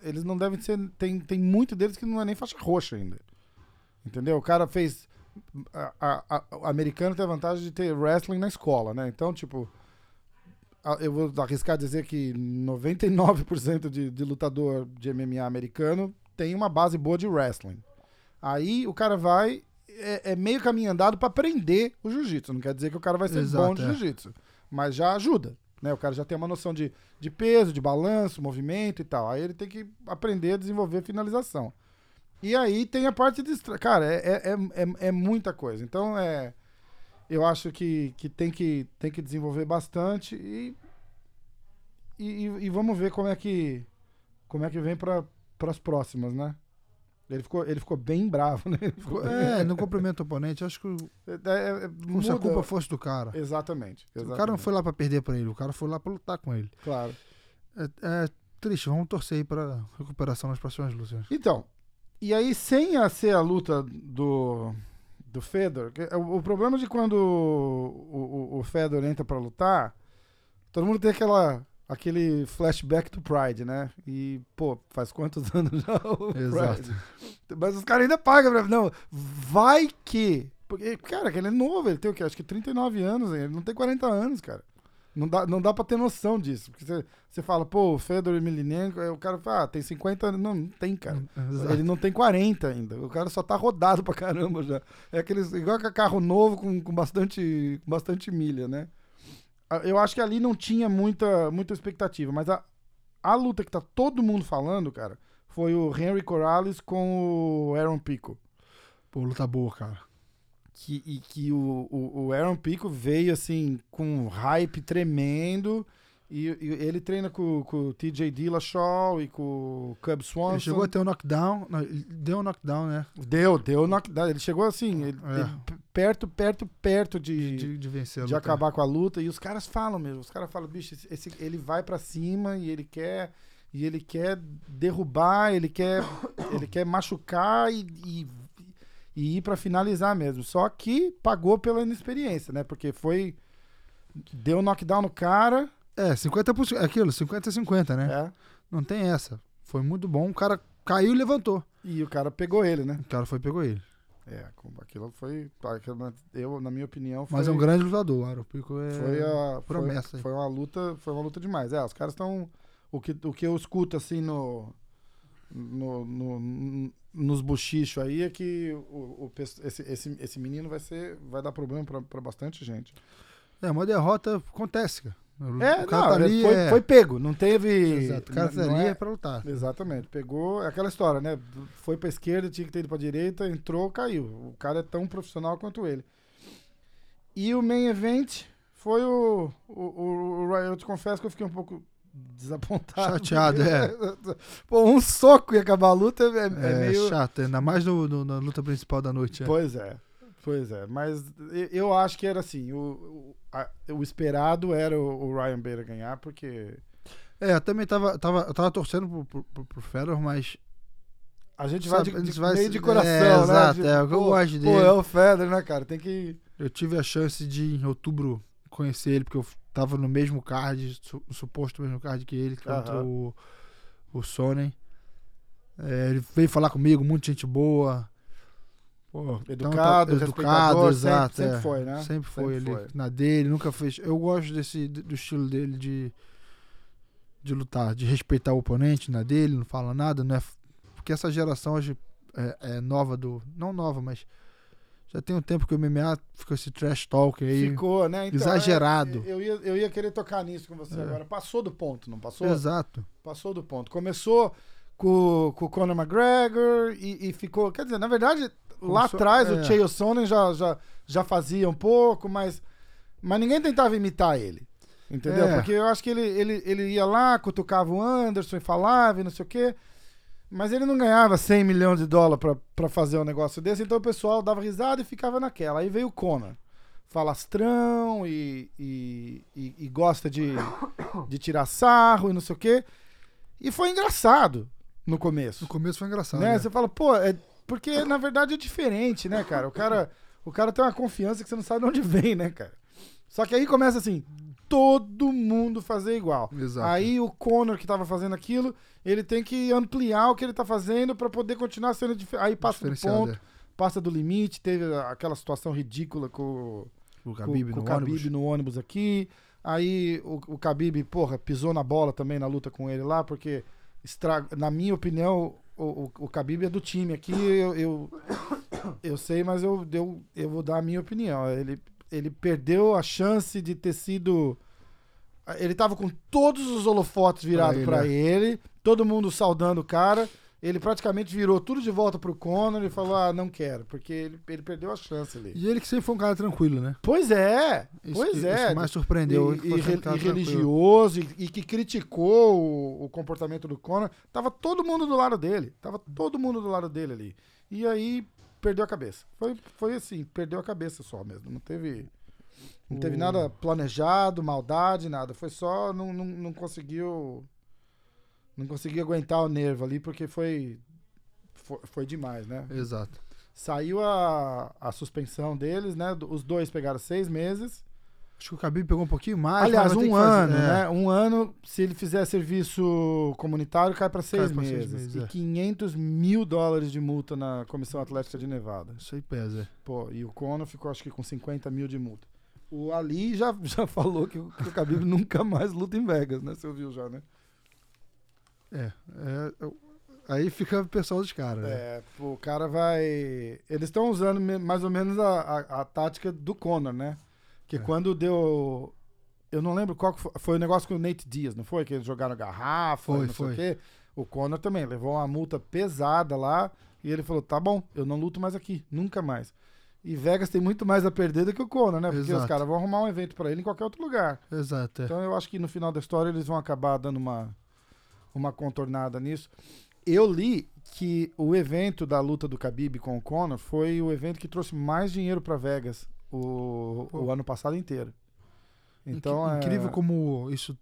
eles não devem ser... Tem muito deles que não é nem faixa roxa ainda. Entendeu? O cara fez... O americano tem a vantagem de ter wrestling na escola, né? Então, tipo... Eu vou arriscar dizer que 99% de lutador de MMA americano tem uma base boa de wrestling. Aí o cara vai... É meio caminho andado pra aprender o jiu-jitsu. Não quer dizer que o cara vai ser bom de jiu-jitsu. Mas já ajuda. Né? O cara já tem uma noção de peso, de balanço, movimento e tal. Aí ele tem que aprender a desenvolver finalização. E aí tem a parte de... Cara, é muita coisa. Então, eu acho que tem que desenvolver bastante e vamos ver como é que vem para as próximas, né? Ele ficou bem bravo, né? Não cumprimenta o oponente. Acho que como se a culpa fosse do cara. Exatamente. O cara não foi lá para perder para ele. O cara foi lá para lutar com ele. Claro. É triste. Vamos torcer aí para recuperação nas próximas lutas. Então, e aí sem ser a luta do Fedor, o problema de quando o Fedor entra para lutar, todo mundo tem aquele flashback do Pride, né? E, pô, faz quantos anos já o Pride? Exato. Mas os caras ainda pagam pra... Não, vai que... Porque, cara, ele é novo, ele tem o quê? Acho que 39 anos, ele não tem 40 anos, cara. Não dá pra ter noção disso. Porque você fala, pô, o Fedor e Emelianenko, o cara fala, tem 50 anos. Não tem, cara. Exato. Ele não tem 40 ainda. O cara só tá rodado pra caramba já. É aqueles, igual carro novo com bastante milha, né? Eu acho que ali não tinha muita expectativa, mas a luta que tá todo mundo falando, cara, foi o Henry Corrales com o Aaron Pico. Pô, luta boa, cara. Que o Aaron Pico veio, assim, com um hype tremendo, e ele treina com o TJ Dillashaw e com o Cub Swanson. Ele chegou a ter um knockdown, deu um knockdown, né? Deu knockdown, ele chegou assim, ele perto de vencer a luta, de acabar com a luta, e os caras falam mesmo, bicho, ele vai pra cima e ele quer derrubar, ele quer machucar e ir pra finalizar mesmo. Só que pagou pela inexperiência, né? Porque deu knockdown no cara. 50%, aquilo, 50-50, né? É. Não tem essa. Foi muito bom, o cara caiu e levantou. E o cara pegou ele, né? O cara pegou ele. Aquilo foi, na minha opinião, foi... Mas é um grande lutador, Aaron Pico promessa. Foi uma luta demais. Os caras estão... O que eu escuto, assim, nos bochichos aí é que esse menino vai dar problema pra bastante gente. Uma derrota acontece, cara. O cara tá ali, foi pego, não teve... Exato, o cara tá ali pra lutar. Exatamente, pegou, é aquela história, né? Foi pra esquerda, tinha que ter ido pra direita, entrou, caiu. O cara é tão profissional quanto ele. E o main event foi o Ryan, eu te confesso que eu fiquei um pouco desapontado. Chateado, Pô, um soco e acabar a luta é meio... chato, ainda mais na luta principal da noite. Pois é, mas eu acho que era assim, o esperado era o Ryan Bader ganhar, porque... eu também tava torcendo pro Fedor, mas... A gente vai meio de coração, né? Exato, o que eu gosto dele. Pô, é o Fedor, né, cara? Tem que... Eu tive a chance de, em outubro, conhecer ele, porque eu tava no mesmo card, suposto mesmo card que ele, contra o Sonnen. Ele veio falar comigo, muita gente boa... Pô, educado, exato. Sempre foi, né? Sempre foi. Na dele, nunca fez. Eu gosto do estilo dele de lutar, de respeitar o oponente, na dele, não fala nada, não é? Porque essa geração hoje é nova não nova, mas já tem um tempo que o MMA ficou esse trash talk aí. Ficou, né? Então, exagerado. Eu ia querer tocar nisso com você agora. Passou do ponto, não passou? Exato. Passou do ponto. Começou com o Conor McGregor e ficou, quer dizer, na verdade... Lá atrás, o Chael Sonnen já fazia um pouco, mas ninguém tentava imitar ele, entendeu? Porque eu acho que ele ia lá, cutucava o Anderson e falava e não sei o quê, mas ele não ganhava 100 milhões de dólares pra fazer um negócio desse, então o pessoal dava risada e ficava naquela. Aí veio o Conor, falastrão e gosta de tirar sarro e não sei o quê, e foi engraçado no começo. No começo foi engraçado, né? Você fala, pô... Porque, na verdade, é diferente, né, cara? O cara tem uma confiança que você não sabe de onde vem, né, cara? Só que aí começa assim, todo mundo fazer igual. Exato. Aí o Conor que tava fazendo aquilo, ele tem que ampliar o que ele tá fazendo pra poder continuar sendo diferente. Aí passa do ponto, passa do limite, teve aquela situação ridícula com o Khabib no ônibus aqui. Aí o Khabib, porra, pisou na bola também na luta com ele lá, porque, na minha opinião... O Khabib é do time aqui, eu sei, mas eu vou dar a minha opinião. Ele perdeu a chance de ter sido Ele tava com todos os holofotes virados pra ele, todo mundo saudando o cara. Ele praticamente virou tudo de volta pro Conor e falou, ah, não quero, porque ele perdeu a chance ali. E ele que sempre foi um cara tranquilo, né? Pois é, Isso mais surpreendeu. E religioso, e que criticou o comportamento do Conor. Tava todo mundo do lado dele, ali. E aí, perdeu a cabeça. Foi assim, perdeu a cabeça só mesmo, não teve nada planejado, maldade, nada. Foi só, não conseguiu aguentar o nervo ali, porque foi demais, né? Exato. Saiu a suspensão deles, né? Os dois pegaram 6 meses. Acho que o Khabib pegou um pouquinho mais. Aliás, um ano, né? Um ano, se ele fizer serviço comunitário, cai para 6 meses. 6 meses. E $500 mil de multa na Comissão Atlética de Nevada. Isso aí pesa. Pô, e o Conor ficou, acho que, com 50 mil de multa. O Ali já falou que o Khabib nunca mais luta em Vegas, né? Você ouviu já, né? Aí fica o pessoal dos caras. É, né? Pô, o cara vai... Eles estão usando mais ou menos a tática do Conor, né? Que quando deu... Eu não lembro qual que foi o negócio com o Nate Diaz, não foi? Que eles jogaram garrafa, sei o quê. O Conor também levou uma multa pesada lá e ele falou, tá bom, eu não luto mais aqui, nunca mais. E Vegas tem muito mais a perder do que o Conor, né? Porque os caras vão arrumar um evento pra ele em qualquer outro lugar. Exato. Então eu acho que no final da história eles vão acabar dando uma contornada nisso. Eu li que o evento da luta do Khabib com o Conor foi o evento que trouxe mais dinheiro pra Vegas o ano passado inteiro. Então incrível como isso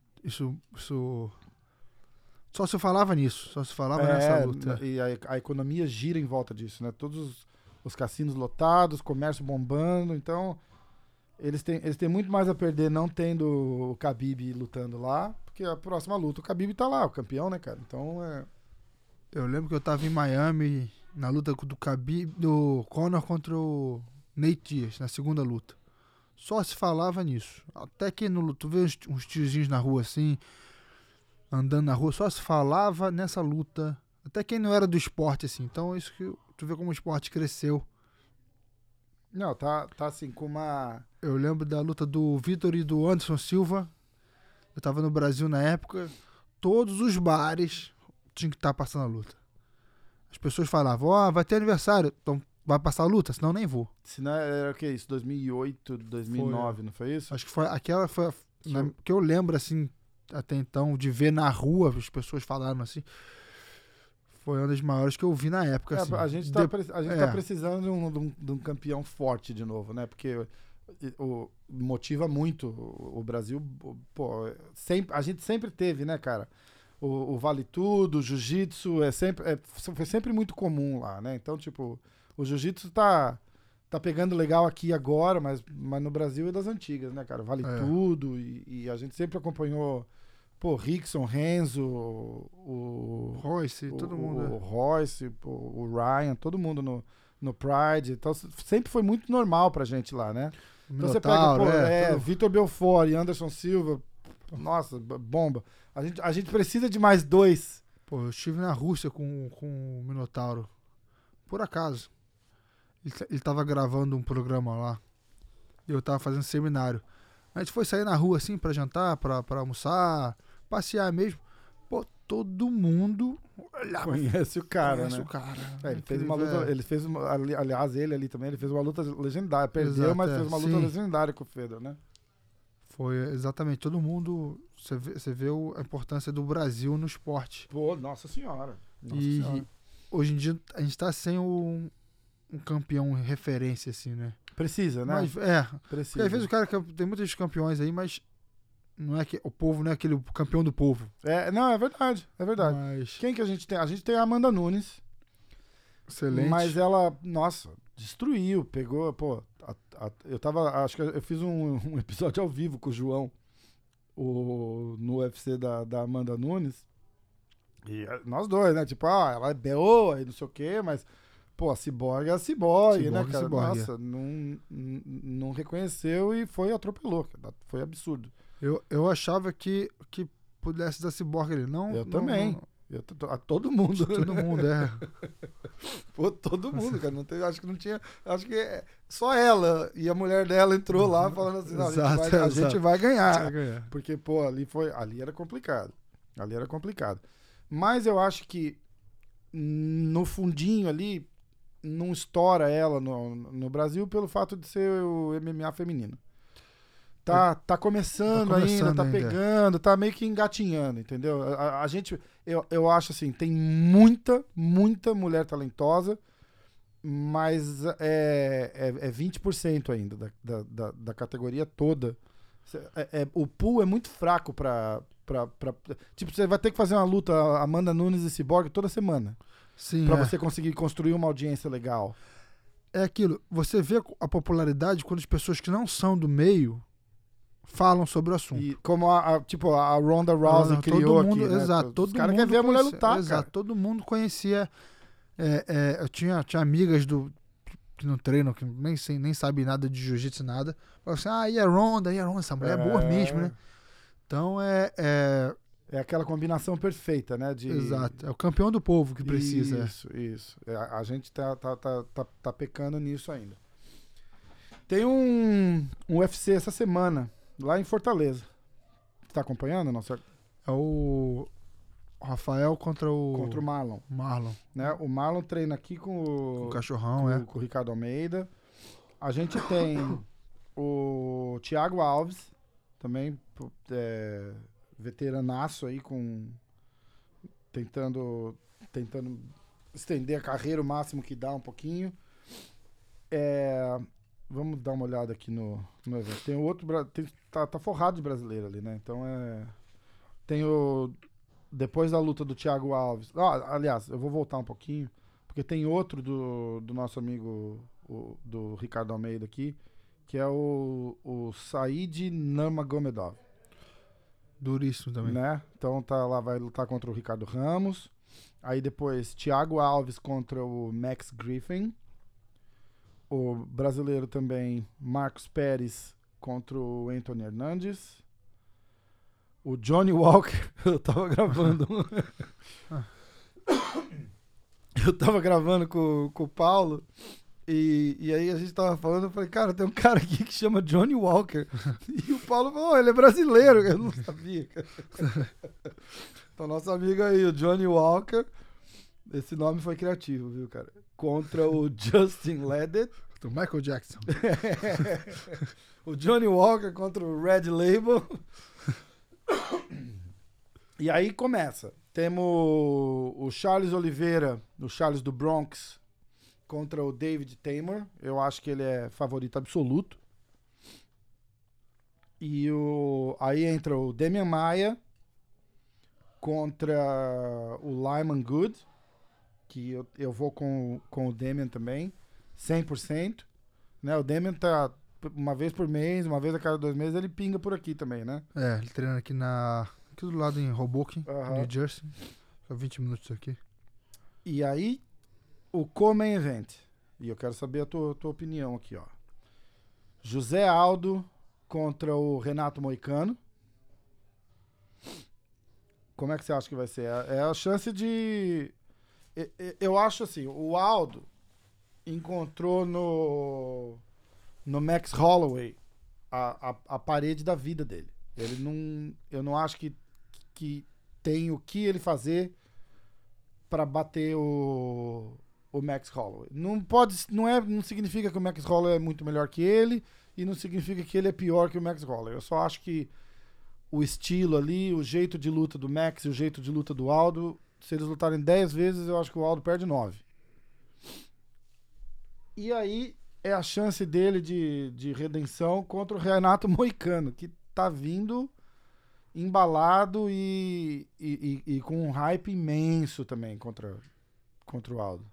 só se falava nessa luta. E a economia gira em volta disso, né? Todos os cassinos lotados, comércio bombando, então eles têm muito mais a perder não tendo o Khabib lutando lá, porque a próxima luta o Khabib tá lá, o campeão, né, cara? Então eu lembro que eu tava em Miami na luta do Khabib, do Conor contra o Nate Diaz, na segunda luta. Só se falava nisso. Até que tu vê uns tiozinhos na rua assim, andando na rua, só se falava nessa luta. Até quem não era do esporte, assim. Então, isso que tu vê como o esporte cresceu. Não, tá assim, com uma... Eu lembro da luta do Vitor e do Anderson Silva. Eu tava no Brasil na época. Todos os bares tinham que estar passando a luta. As pessoas falavam, vai ter aniversário, então... Vai passar a luta, senão nem vou. Senão era o que isso? 2008, 2009, não foi isso? Acho que foi aquela que eu lembro, assim, até então, de ver na rua, as pessoas falaram assim. Foi uma das maiores que eu vi na época. Assim. A gente tá precisando de um campeão forte de novo, né? Porque motiva muito o Brasil. Pô, a gente sempre teve, né, cara? O Vale Tudo, o Jiu-Jitsu, foi sempre muito comum lá, né? Então, tipo... O jiu-jitsu tá pegando legal aqui agora, mas no Brasil é das antigas, né, cara? Vale tudo. E a gente sempre acompanhou, Rickson, Renzo, o Royce, todo mundo. O Royce, o Ryan, todo mundo no Pride. Então, sempre foi muito normal pra gente lá, né? Então Minotauro, você pega, Vitor Belfort e Anderson Silva. Nossa, bomba. A gente precisa de mais 2. Pô, eu estive na Rússia com o Minotauro. Por acaso. Ele tava gravando um programa lá. E eu tava fazendo seminário. A gente foi sair na rua, assim, pra jantar, pra almoçar, passear mesmo. Pô, todo mundo... Conhece o cara, né? Ele ali também, ele fez uma luta legendária. Perdeu, mas fez uma luta legendária com o Fedor, né? Foi, exatamente. Todo mundo... Você vê a importância do Brasil no esporte. Pô, nossa senhora. Hoje em dia, a gente tá sem um campeão referência, assim, né? Precisa, né? Mas, precisa. Porque às vezes o cara... Tem muitos campeões aí, mas... Não é que, o povo não é aquele campeão do povo. É verdade. É verdade. Mas... Quem que a gente tem? A gente tem a Amanda Nunes. Excelente. Mas ela, nossa, destruiu. Pegou, eu tava... Acho que eu fiz um episódio ao vivo com o João. No UFC da Amanda Nunes. E nós dois, né? Tipo, ela é BO e não sei o quê, mas... Pô, a Ciborgue é a Ciborgue, né, cara? Ciborgue. Nossa, não reconheceu e atropelou. Cara. Foi absurdo. Eu achava que pudesse dar Ciborgue ali. Não, eu também. A todo mundo. Todo mundo, é. Pô, todo mundo, cara. Não teve, acho que não tinha. Acho que só ela e a mulher dela entrou lá falando assim: não, exato, a gente vai ganhar. Porque, pô, ali era complicado. Ali era complicado. Mas eu acho que no fundinho ali não estoura ela no Brasil pelo fato de ser o MMA feminino. Tá começando ainda, pegando, tá meio que engatinhando, entendeu? A gente, eu acho assim, tem muita mulher talentosa, mas é 20% ainda da categoria toda. O pool é muito fraco pra... Tipo, você vai ter que fazer uma luta Amanda Nunes e Ciborgue toda semana. Sim, pra você conseguir construir uma audiência legal. É aquilo, você vê a popularidade quando as pessoas que não são do meio falam sobre o assunto. E como a Ronda Rousey criou todo mundo, aqui, né? Exato, todo mundo. Os caras querem ver a mulher lutar, exato, cara. Todo mundo conhecia. Eu tinha amigas que não treinam, que nem sabem nada de jiu-jitsu, nada. Falaram assim, e a Ronda, essa mulher é boa mesmo, né? Então é aquela combinação perfeita, né? Exato, é o campeão do povo que precisa. Isso. A gente tá pecando nisso ainda. Tem um UFC essa semana, lá em Fortaleza. Você tá acompanhando? Nossa... É o Rafael contra o Marlon. Marlon. Né? O Marlon treina aqui com o Cachorrão, com o Ricardo Almeida. A gente tem o Thiago Alves, também veteranaço aí, tentando estender a carreira o máximo que dá um pouquinho. Vamos dar uma olhada aqui no evento. Tem outro. Tá forrado de brasileiro ali, né? Então tem o. Depois da luta do Thiago Alves. Aliás, eu vou voltar um pouquinho, porque tem outro do nosso amigo, do Ricardo Almeida aqui, que é o Said Nurmagomedov. Duríssimo também. Né? Então tá lá, vai lutar contra o Ricardo Ramos. Aí depois Thiago Alves contra o Max Griffin. O brasileiro também, Marcos Pérez contra o Anthony Hernandes. O Johnny Walker, eu tava gravando com o Paulo, e aí a gente tava falando, eu falei, cara, tem um cara aqui que chama Johnny Walker. E o Paulo falou, ele é brasileiro, eu não sabia. Então nosso amigo aí, o Johnny Walker, esse nome foi criativo, viu, cara? Contra o Justin Ledet. Do Michael Jackson. O Johnny Walker contra o Red Label. E aí começa. Temos o Charles Oliveira, o Charles do Bronx, contra o David Tamer. Eu acho que ele é favorito absoluto. E aí entra o Demian Maia contra o Lyman Good, que eu vou com o Demian também, 100%. Né? O Demian tá uma vez por mês, uma vez a cada 2 meses, ele pinga por aqui também, né? Ele treina aqui aqui do lado em Hoboken, New Jersey. Fica 20 minutos aqui. E aí, o co-main event. E eu quero saber a tua opinião aqui, ó. José Aldo contra o Renato Moicano. Como é que você acha que vai ser? É a chance de... Eu acho assim, o Aldo encontrou no Max Holloway a parede da vida dele. Eu não acho que tem o que ele fazer para bater o Max Holloway. Não significa que o Max Holloway é muito melhor que ele, e não significa que ele é pior que o Max Holloway. Eu só acho que o estilo ali, o jeito de luta do Max e o jeito de luta do Aldo, se eles lutarem 10 vezes, eu acho que o Aldo perde 9. E aí é a chance dele de redenção contra o Renato Moicano, que tá vindo embalado e com um hype imenso também contra o Aldo.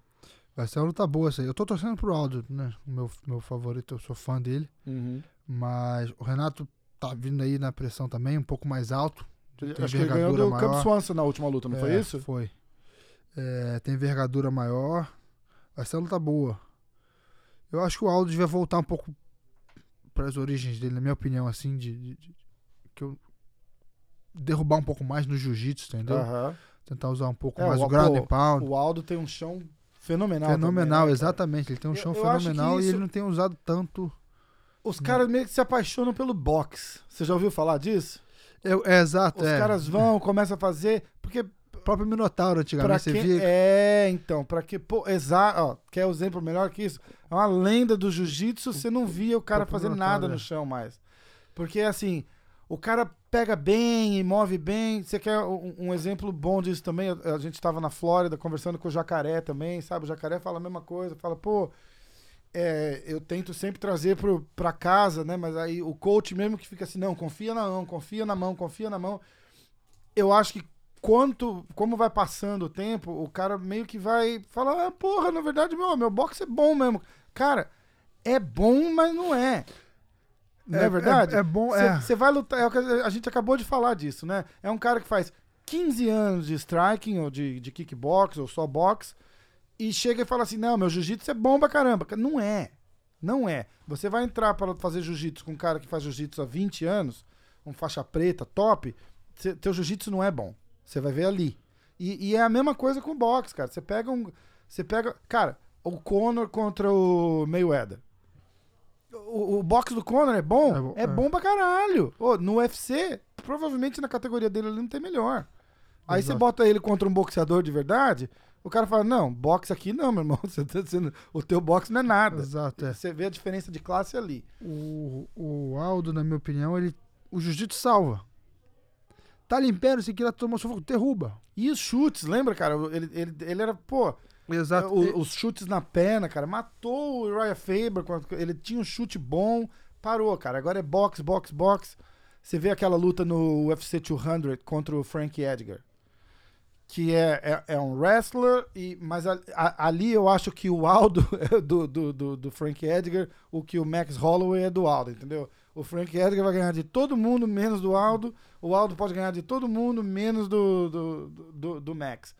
Vai ser uma luta boa essa aí. Eu tô torcendo pro Aldo, né? Meu favorito, eu sou fã dele. Uhum. Mas o Renato tá vindo aí na pressão também, um pouco mais alto. Acho que ele ganhou do Camp Swanson na última luta, não foi isso? Foi. Tem envergadura maior. Vai ser uma luta boa. Eu acho que o Aldo devia voltar um pouco para as origens dele, na minha opinião, assim, derrubar um pouco mais no jiu-jitsu, entendeu? Uhum. tentar usar um pouco mais o ground and pound. O Aldo tem um chão fenomenal. Fenomenal, também, né, exatamente. Ele tem um chão fenomenal e ele não tem usado tanto. Os caras meio que se apaixonam pelo boxe. Você já ouviu falar disso? Exato. Os caras vão, começam a fazer... Porque... O próprio Minotauro, antigamente, você via... Quer exemplo melhor que isso? É uma lenda do jiu-jitsu, você não via o cara fazendo nada no chão mais. Porque, assim, o cara pega bem e move bem. Você quer um exemplo bom disso também? A gente estava na Flórida conversando com o Jacaré também, sabe? O Jacaré fala a mesma coisa, fala, eu tento sempre trazer pra casa, né? Mas aí o coach mesmo que fica assim, não, confia na mão, confia na mão, confia na mão. Eu acho que como vai passando o tempo, o cara meio que vai falar, na verdade, meu boxe é bom mesmo. Cara, é bom, mas não é. Não é verdade? É bom, Você vai lutar, a gente acabou de falar disso, né? É um cara que faz 15 anos de striking, ou de kickbox, ou só boxe, e chega e fala assim, não, meu jiu-jitsu é bom pra caramba. Não é. Não é. Você vai entrar pra fazer jiu-jitsu com um cara que faz jiu-jitsu há 20 anos, um faixa preta, top, teu jiu-jitsu não é bom. Você vai ver ali. E é a mesma coisa com o boxe, cara. Cara, o Conor contra o Mayweather. O boxe do Conor é bom? É bom pra caralho. No UFC, provavelmente na categoria dele ali não tem melhor. Aí Exato. Você bota ele contra um boxeador de verdade, o cara fala, não, boxe aqui não, meu irmão. Você tá dizendo, o teu boxe não é nada. Exato, Você vê a diferença de classe ali. O Aldo, na minha opinião, o jiu-jitsu salva. Tá limpando, se quiser tomar sufoco, derruba. E os chutes, lembra, cara? Ele era, Exato. Os chutes na perna, cara. Matou o Rafael, ele tinha um chute bom, parou, cara. Agora é boxe, boxe, boxe. Você vê aquela luta no UFC 200 contra o Frank Edgar, que é um wrestler, mas ali eu acho que o Aldo é do Frank Edgar, o que o Max Holloway é do Aldo, entendeu? O Frank Edgar vai ganhar de todo mundo, menos do Aldo. O Aldo pode ganhar de todo mundo, menos do Max.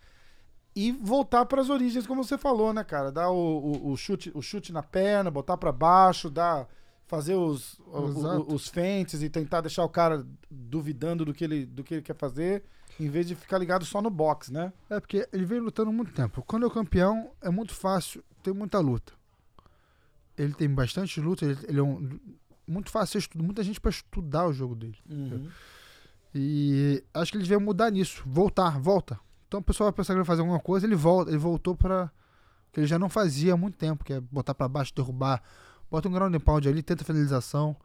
E voltar para as origens, como você falou, né, cara? Dar o chute na perna, botar para baixo, fazer os feints e tentar deixar o cara duvidando do que ele quer fazer, em vez de ficar ligado só no boxe, né? É, porque ele vem lutando muito tempo. Quando é campeão, é muito fácil, tem muita luta. Ele tem bastante luta, ele é um... Muito fácil, muita gente para estudar o jogo dele. Uhum. E acho que ele devia mudar nisso. Volta. Então o pessoal vai pensar que ele vai fazer alguma coisa, ele voltou para que ele já não fazia há muito tempo, que é botar para baixo, derrubar, bota um ground and pound ali, tenta finalização,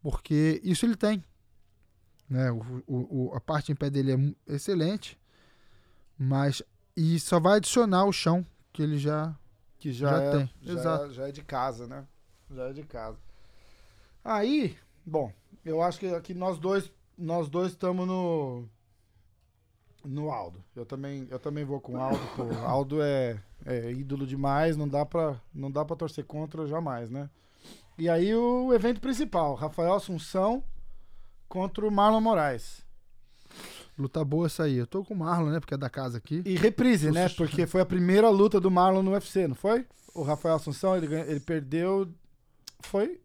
porque isso ele tem. Né? A parte em pé dele é excelente, mas e só vai adicionar o chão que ele já tem. Exato. Já é de casa, né? Já é de casa. Aí, bom, eu acho que aqui nós dois estamos no Aldo. Eu também vou com o Aldo, pô. O Aldo é ídolo demais, não dá pra torcer contra jamais, né? E aí o evento principal, Rafael Assunção contra o Marlon Moraes. Luta boa essa aí. Eu tô com o Marlon, né? Porque é da casa aqui. E reprise, né? Porque foi a primeira luta do Marlon no UFC, não foi? O Rafael Assunção, ele perdeu... Foi...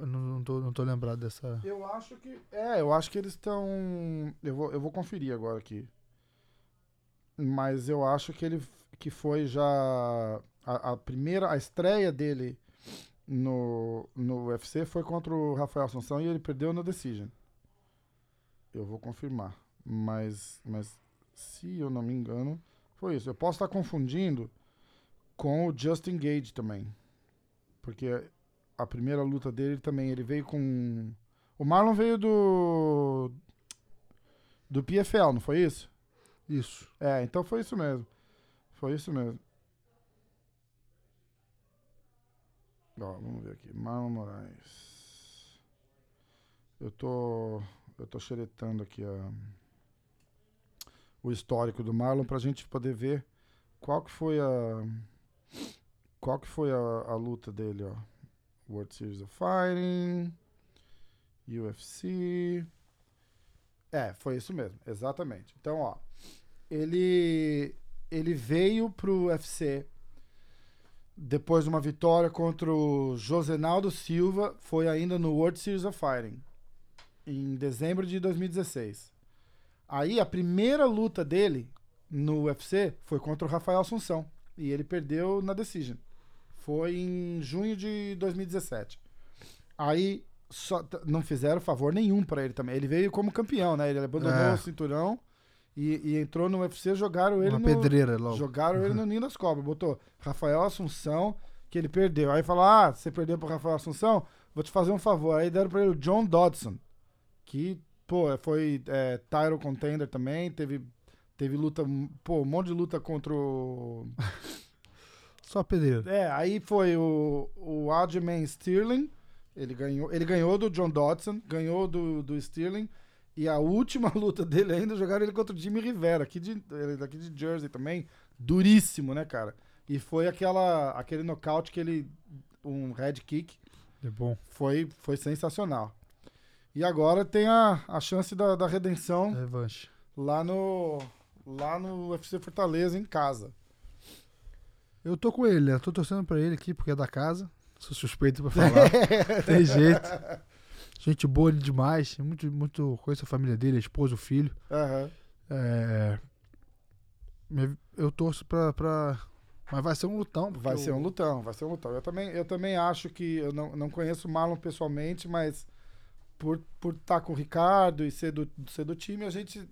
Eu não tô lembrado dessa... Eu acho que eles estão... Eu vou conferir agora aqui. Mas eu acho que que foi já... A estreia dele no UFC foi contra o Rafael Assunção e ele perdeu na decision. Eu vou confirmar. Mas se eu não me engano, foi isso. Eu posso estar confundindo com o Justin Gage também. Porque... A primeira luta dele também, ele veio com... O Marlon veio do PFL, não foi isso? Isso. Então foi isso mesmo. Ó, vamos ver aqui. Marlon Moraes. Eu tô xeretando aqui o histórico do Marlon pra gente poder ver qual que foi a luta dele, ó. World Series of Fighting, UFC... Foi isso mesmo, exatamente. Então, ó, ele veio pro UFC depois de uma vitória contra o José Aldo Silva, foi ainda no World Series of Fighting, em dezembro de 2016. Aí, a primeira luta dele no UFC foi contra o Rafael Assunção. E ele perdeu na decision. Foi em junho de 2017. Aí só não fizeram favor nenhum pra ele também. Ele veio como campeão, né? Ele abandonou o cinturão e entrou no UFC, jogaram ele jogaram ele no ninho das cobras. Botou Rafael Assunção, que ele perdeu. Aí falou, ah, você perdeu pro Rafael Assunção? Vou te fazer um favor. Aí deram pra ele o John Dodson, que, pô, foi title contender também, teve luta, pô, um monte de luta contra o... Só pedreiro. Aí foi o Aljamain Sterling, ele ganhou do John Dodson, ganhou do Sterling, e a última luta dele ainda jogaram ele contra o Jimmy Rivera, daqui de Jersey também, duríssimo, né, cara? E foi aquele nocaute que ele... um head kick. É bom. Foi sensacional. E agora tem a chance da redenção. Revanche. Lá no UFC Fortaleza, em casa. Eu tô com ele, né? Tô torcendo pra ele aqui, porque é da casa. Sou suspeito pra falar. Tem jeito. Gente boa demais. Muito conheço a família dele, a esposa, o filho. Uhum. Eu torço pra... Mas vai ser um lutão. Vai ser um lutão. Eu também acho que... Eu não conheço o Marlon pessoalmente, mas... Por estar com o Ricardo e ser do time, a gente...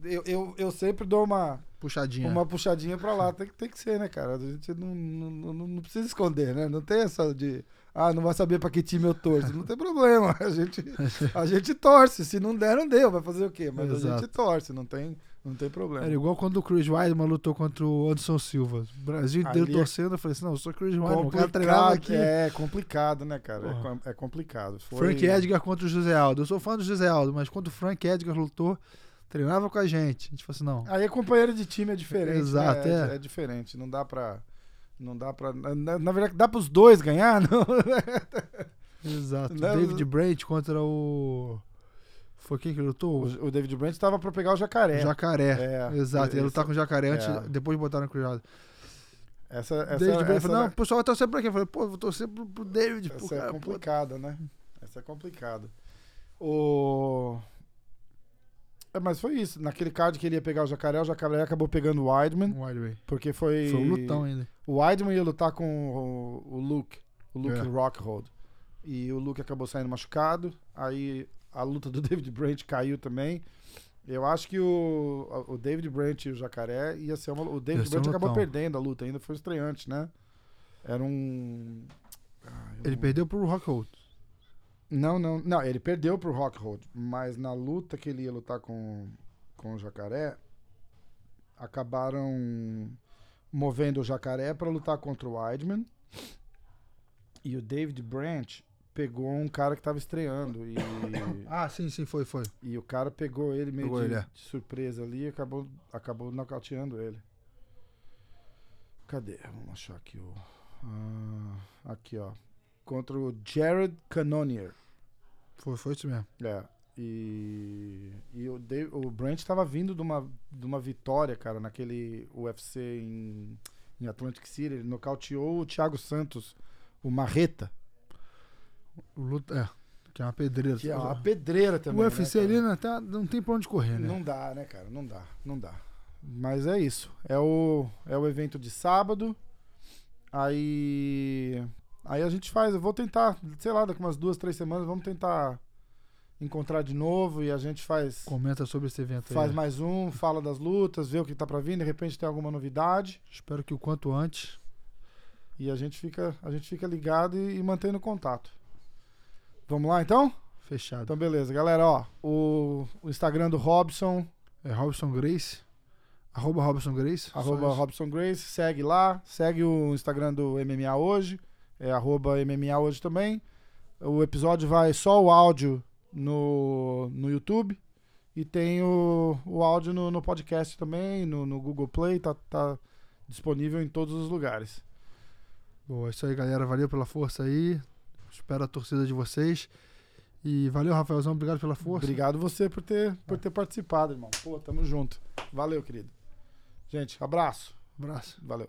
Eu sempre dou uma... Puxadinha. Uma puxadinha pra lá. Tem que ser, né, cara? A gente não precisa esconder, né? Não tem essa de... Ah, não vai saber pra que time eu torço. Não tem problema. A gente torce. Se não der, não deu. Vai fazer o quê? Mas exato. A gente torce. Não tem problema. Era igual quando o Chris Weidman lutou contra o Anderson Silva. O Brasil inteiro torcendo. Eu falei assim, não, eu sou o Chris Weidman. O cara treinava aqui. É complicado, né, cara? Uhum. É complicado. Frank Edgar contra o José Aldo. Eu sou fã do José Aldo, mas quando o Frank Edgar lutou, treinava com a gente falou assim, não. Aí companheiro de time é diferente. Exato, né? É diferente. Não dá pra... Na verdade, dá pros dois ganhar, não? Exato. Não, David Brent contra o... Foi quem que lutou? O David Brandt tava pra pegar o Jacaré. Exato. Ele ia lutar com o Jacaré antes, depois botaram cruzado. David Brandt falou, não, o pessoal vai torcer pra quem? Eu falei, pô, vou torcer pro David. Essa é complicada, né? Essa é complicada. Mas foi isso. Naquele card que ele ia pegar o Jacaré acabou pegando o Weidman. Porque foi... Foi um lutão ainda. O Weidman ia lutar com o Luke. O Luke Rockhold. E o Luke acabou saindo machucado. Aí... A luta do David Brandt caiu também. Eu acho que o David Brandt e o Jacaré ia ser uma... O David Brandt acabou perdendo a luta. Ainda foi estreante, né? Era um... Ele perdeu pro Rockhold. Não, ele perdeu pro Rockhold. Mas na luta que ele ia lutar com o Jacaré, acabaram movendo o Jacaré pra lutar contra o Weidman. E o David Brandt pegou um cara que tava estreando e... Ah, sim, foi. E o cara pegou ele meio de surpresa ali e acabou nocauteando ele. Cadê? Vamos achar aqui o... aqui, ó. Contra o Jared Cannonier. Foi isso mesmo. E o Brandt tava vindo de uma vitória, cara, naquele UFC em Atlantic City. Ele nocauteou o Thiago Santos, o Marreta. Que é uma pedreira. Que é uma pedreira também. O UFC, né, ali não tem pra onde correr, né? Não dá, né, cara? Não dá. Mas é isso. É o evento de sábado. Aí a gente faz. Eu vou tentar, sei lá, daqui umas 2-3 semanas, vamos tentar encontrar de novo e a gente faz... Comenta sobre esse evento aí. Faz mais um, fala das lutas, vê o que tá pra vir. De repente tem alguma novidade. Espero que o quanto antes. E a gente fica ligado e mantendo contato. Vamos lá, então? Fechado. Então, beleza. Galera, ó, o Instagram do Robson... É Robson Gracie. @Robson Gracie. @Robson Gracie. Segue lá. Segue o Instagram do MMA Hoje. É @MMA Hoje também. O episódio vai só o áudio no YouTube. E tem o áudio no podcast também, no Google Play. Tá disponível em todos os lugares. Boa, é isso aí, galera. Valeu pela força aí. Espero a torcida de vocês. E valeu, Rafaelzão. Obrigado pela força. Obrigado você por ter participado, irmão. Pô, tamo junto. Valeu, querido. Gente, abraço. Valeu.